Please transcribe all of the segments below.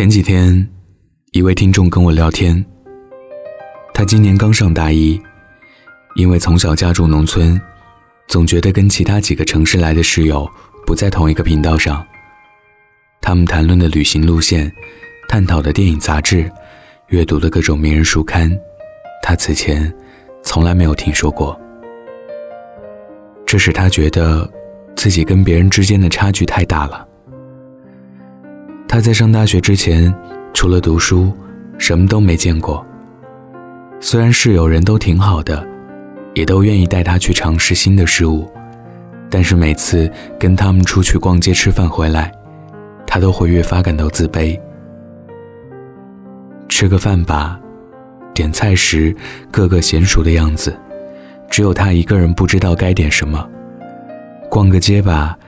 前几天一位听众跟我聊天，他今年刚上大一，因为从小家住农村，总觉得跟其他几个城市来的室友不在同一个频道上。他们谈论的旅行路线，探讨的电影杂志，阅读的各种名人书刊，他此前从来没有听说过。这使他觉得自己跟别人之间的差距太大了。他在上大学之前，除了读书什么都没见过。虽然室友人都挺好的，也都愿意带他去尝试新的事物，但是每次跟他们出去逛街吃饭回来，他都会越发感到自卑。吃个饭吧，点菜时个个娴熟的样子，只有他一个人不知道该点什么。逛个街吧，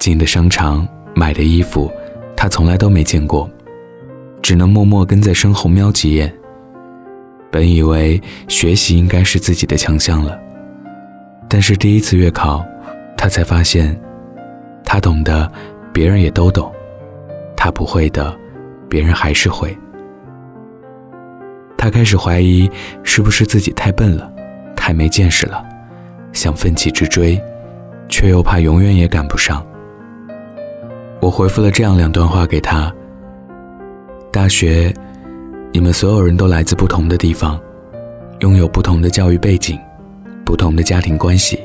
进的商场买的衣服他从来都没见过，只能默默跟在身后瞄几眼。本以为学习应该是自己的强项了，但是第一次月考，他才发现，他懂得别人也都懂，他不会的别人还是会。他开始怀疑是不是自己太笨了，太没见识了，想奋起直追，却又怕永远也赶不上。我回复了这样两段话给他：大学，你们所有人都来自不同的地方，拥有不同的教育背景，不同的家庭关系。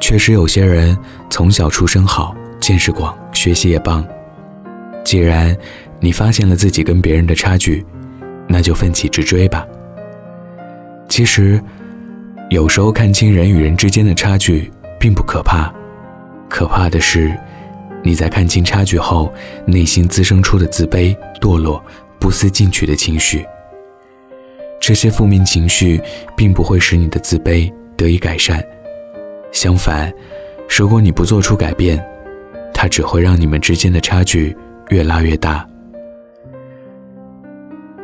确实有些人从小出身好，见识广，学习也棒。既然你发现了自己跟别人的差距，那就奋起直追吧。其实有时候看清人与人之间的差距并不可怕，可怕的是你在看清差距后，内心滋生出的自卑、堕落、不思进取的情绪。这些负面情绪并不会使你的自卑得以改善，相反，如果你不做出改变，它只会让你们之间的差距越拉越大。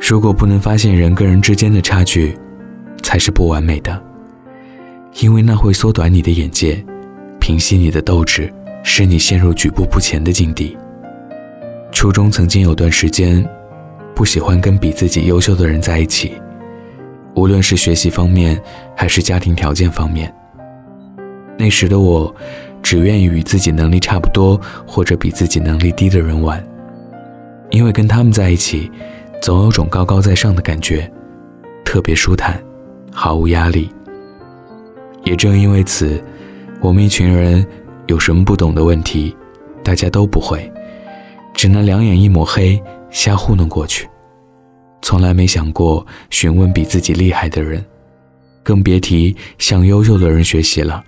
如果不能发现人跟人之间的差距，才是不完美的，因为那会缩短你的眼界，平息你的斗志，使你陷入举步不前的境地。初中曾经有段时间，不喜欢跟比自己优秀的人在一起，无论是学习方面还是家庭条件方面。那时的我只愿意与自己能力差不多或者比自己能力低的人玩，因为跟他们在一起总有种高高在上的感觉，特别舒坦，毫无压力。也正因为此，我们一群人有什么不懂的问题，大家都不会，只能两眼一抹黑，瞎糊弄过去，从来没想过询问比自己厉害的人，更别提向优秀的人学习了。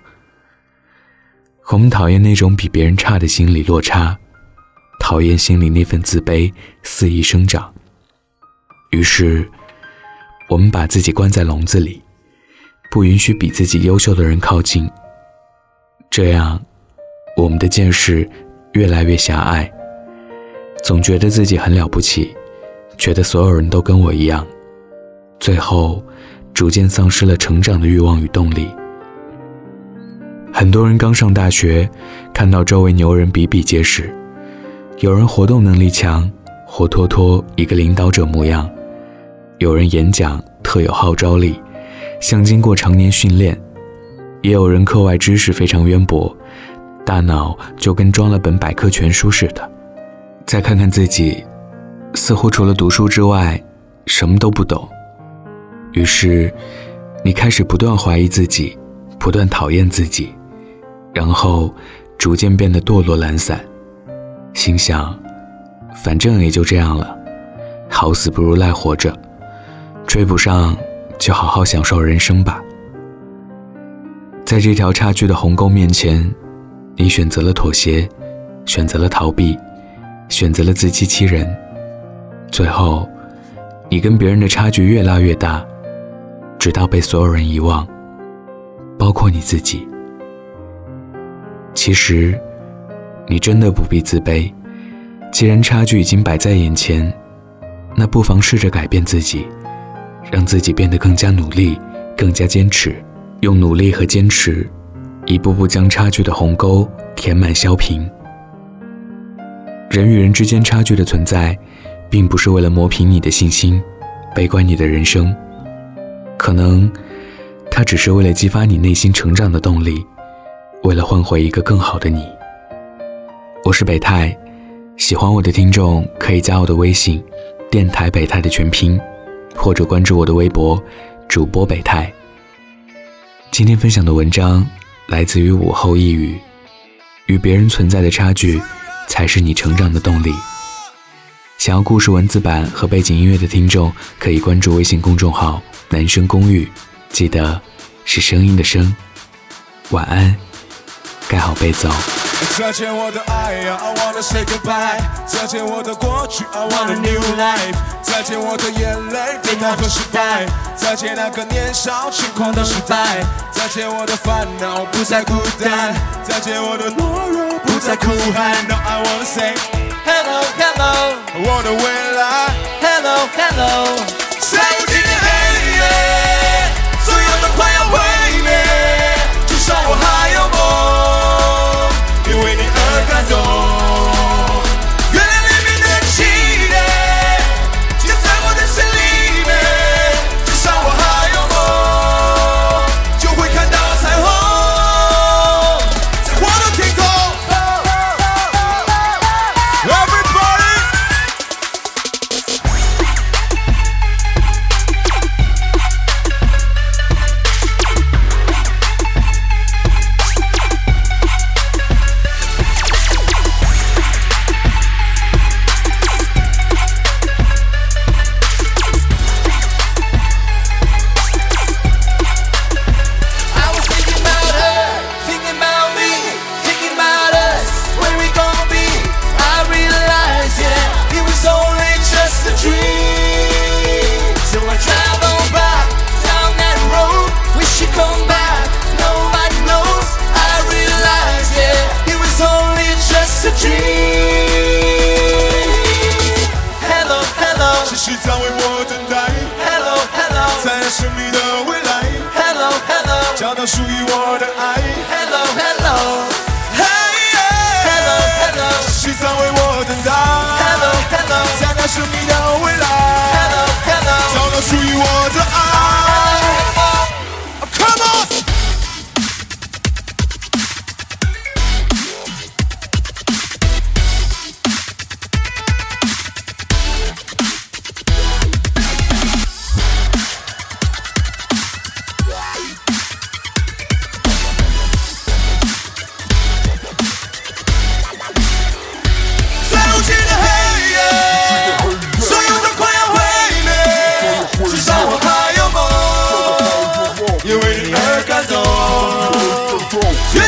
我们讨厌那种比别人差的心理落差，讨厌心里那份自卑肆意生长。于是我们把自己关在笼子里，不允许比自己优秀的人靠近。这样我们的见识越来越狭隘，总觉得自己很了不起，觉得所有人都跟我一样，最后逐渐丧失了成长的欲望与动力。很多人刚上大学，看到周围牛人比比皆是，有人活动能力强，活脱脱一个领导者模样，有人演讲特有号召力，像经过常年训练，也有人课外知识非常渊博，大脑就跟装了本百科全书似的。再看看自己，似乎除了读书之外什么都不懂。于是你开始不断怀疑自己，不断讨厌自己，然后逐渐变得堕落懒散，心想反正也就这样了，好死不如赖活着，追不上就好好享受人生吧。在这条差距的鸿沟面前，你选择了妥协，选择了逃避，选择了自欺欺人，最后你跟别人的差距越拉越大，直到被所有人遗忘，包括你自己。其实你真的不必自卑，既然差距已经摆在眼前，那不妨试着改变自己，让自己变得更加努力，更加坚持，用努力和坚持一步步将差距的鸿沟填满削平。人与人之间差距的存在并不是为了磨平你的信心，悲观你的人生，可能它只是为了激发你内心成长的动力，为了换回一个更好的你。我是北泰，喜欢我的听众可以加我的微信电台北泰的全拼，或者关注我的微博主播北泰。今天分享的文章来自于午后一语，与别人存在的差距才是你成长的动力。想要故事文字版和背景音乐的听众可以关注微信公众号男生公寓，记得是声音的声。晚安，盖好被走。再见我的爱呀 I wanna say goodbye， 再见我的过去 I want a new life， 再见我的眼泪对那份失败，再见那个年少轻狂的时代，再见我的烦恼不再孤单，再见我的懦弱不再哭喊。 Now I wanna say hello hello， 我的未来 hello hello， 在无尽的黑夜，所有的快要毁灭，至少我还有梦，因为你而感动，原来里面的期待就在我的心里面，至少我还有梦，就会看到彩虹，在我的天空。 属于我的爱 Hello Hello Hey yeah Hello Hello， 西藏为我等待 Hello Hello， 在那生命的未来 Hello Hello， 找到属于我的爱 Come on。Yeah!